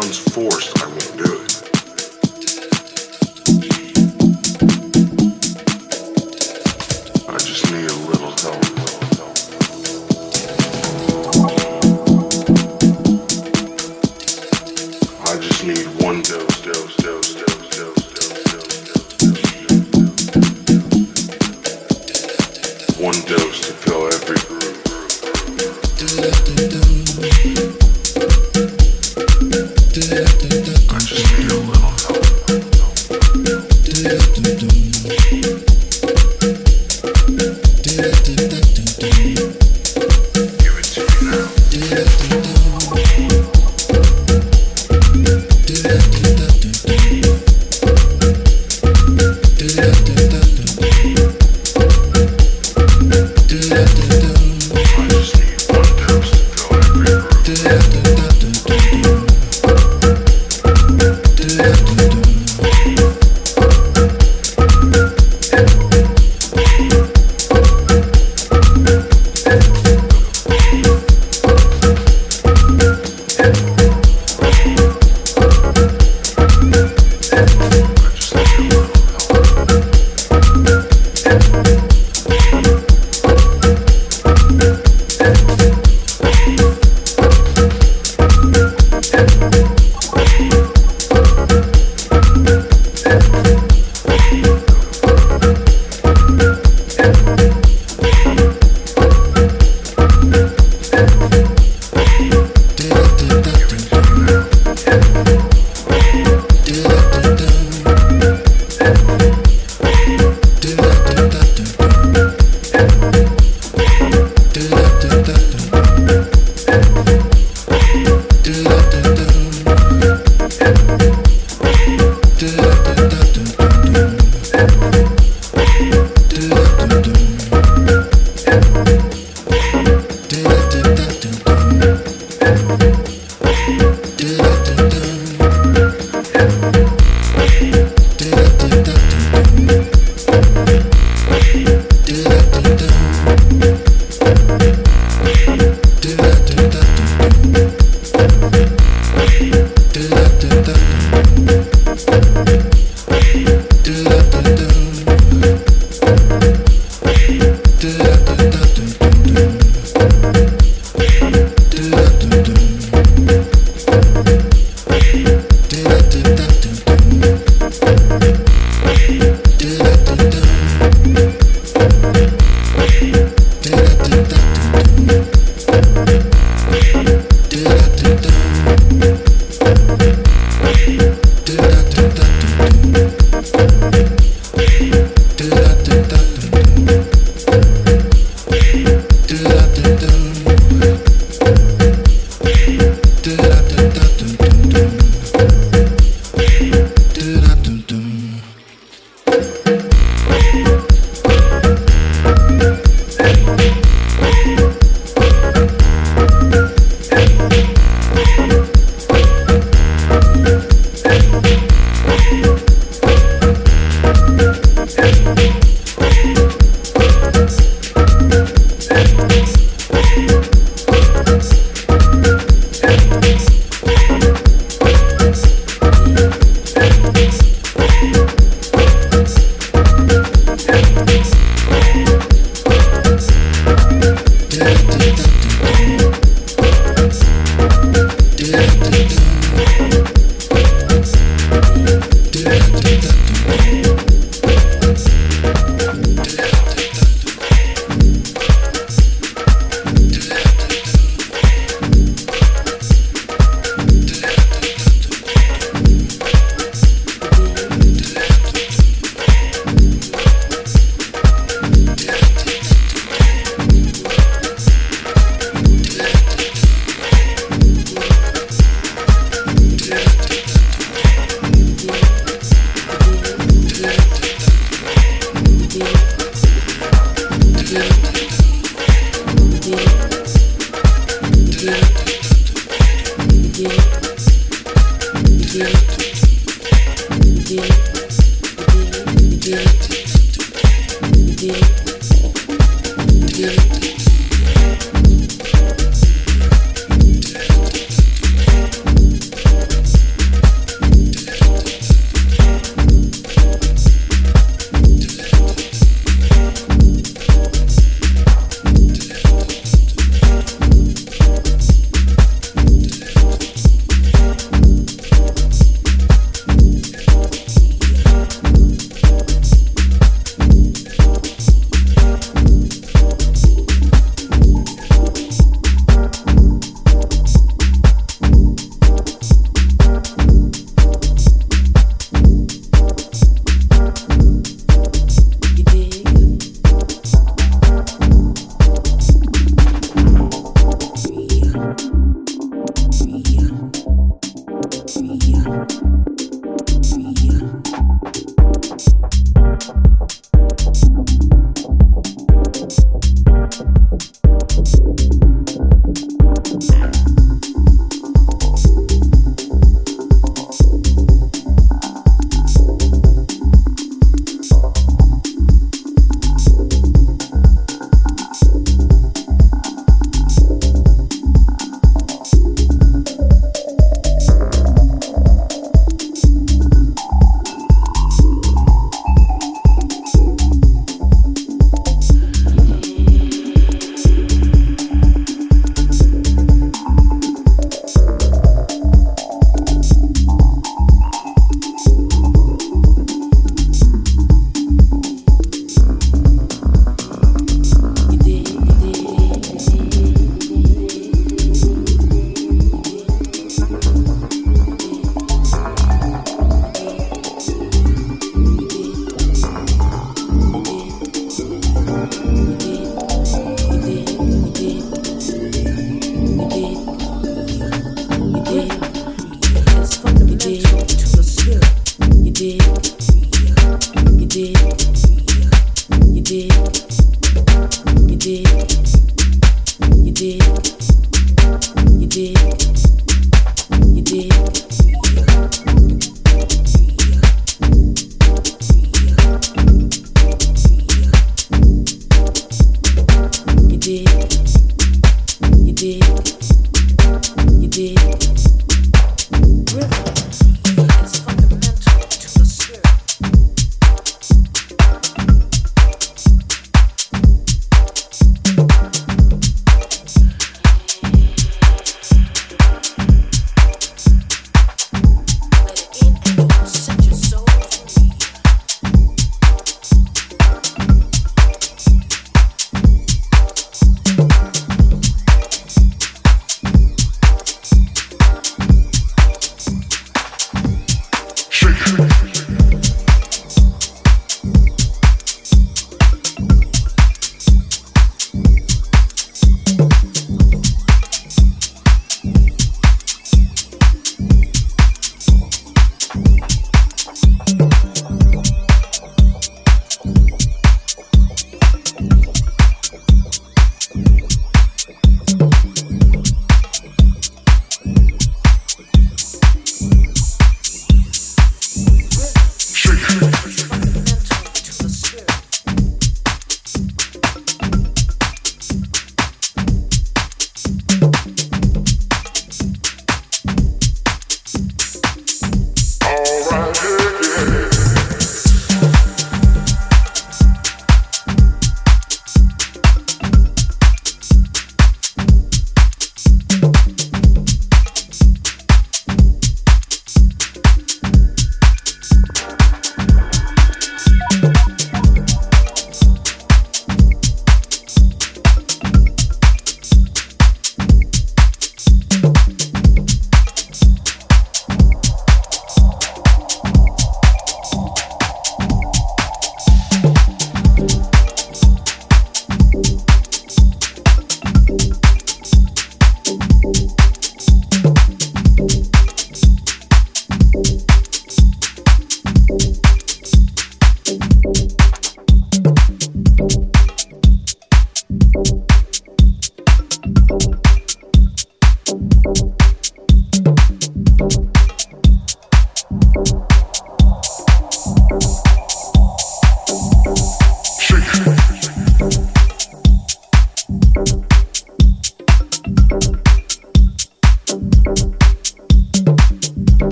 sounds forced, I won't do it. I just need a little help. I just need one dose. One dose to fill every groove. I just need a little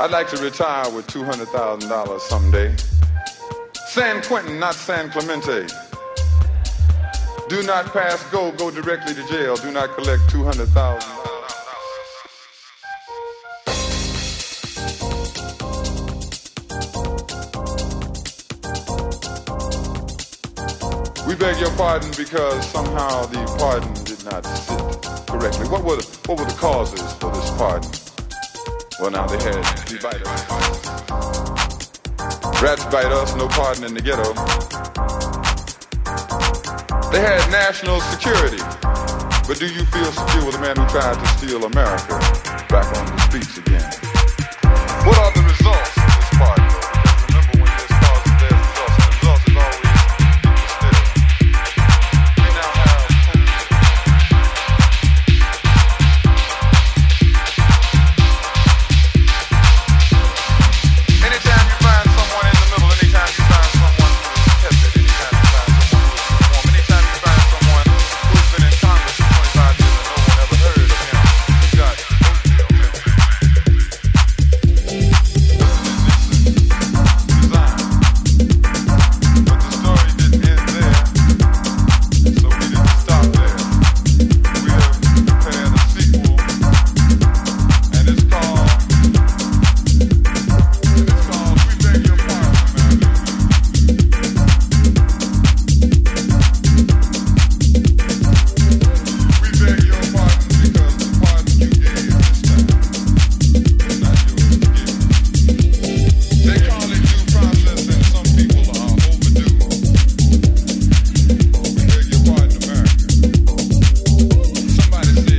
I'd like to retire with $200,000 someday. San Quentin, not San Clemente. Do not pass go, go directly to jail. Do not collect $200,000. We beg your pardon because somehow the pardon did not sit correctly. What were the causes for this pardon? Well, now they had to bite us. Rats bite us, no pardon in the ghetto. They had national security. But do you feel secure with a man who tried to steal America back on the streets again? What are the results?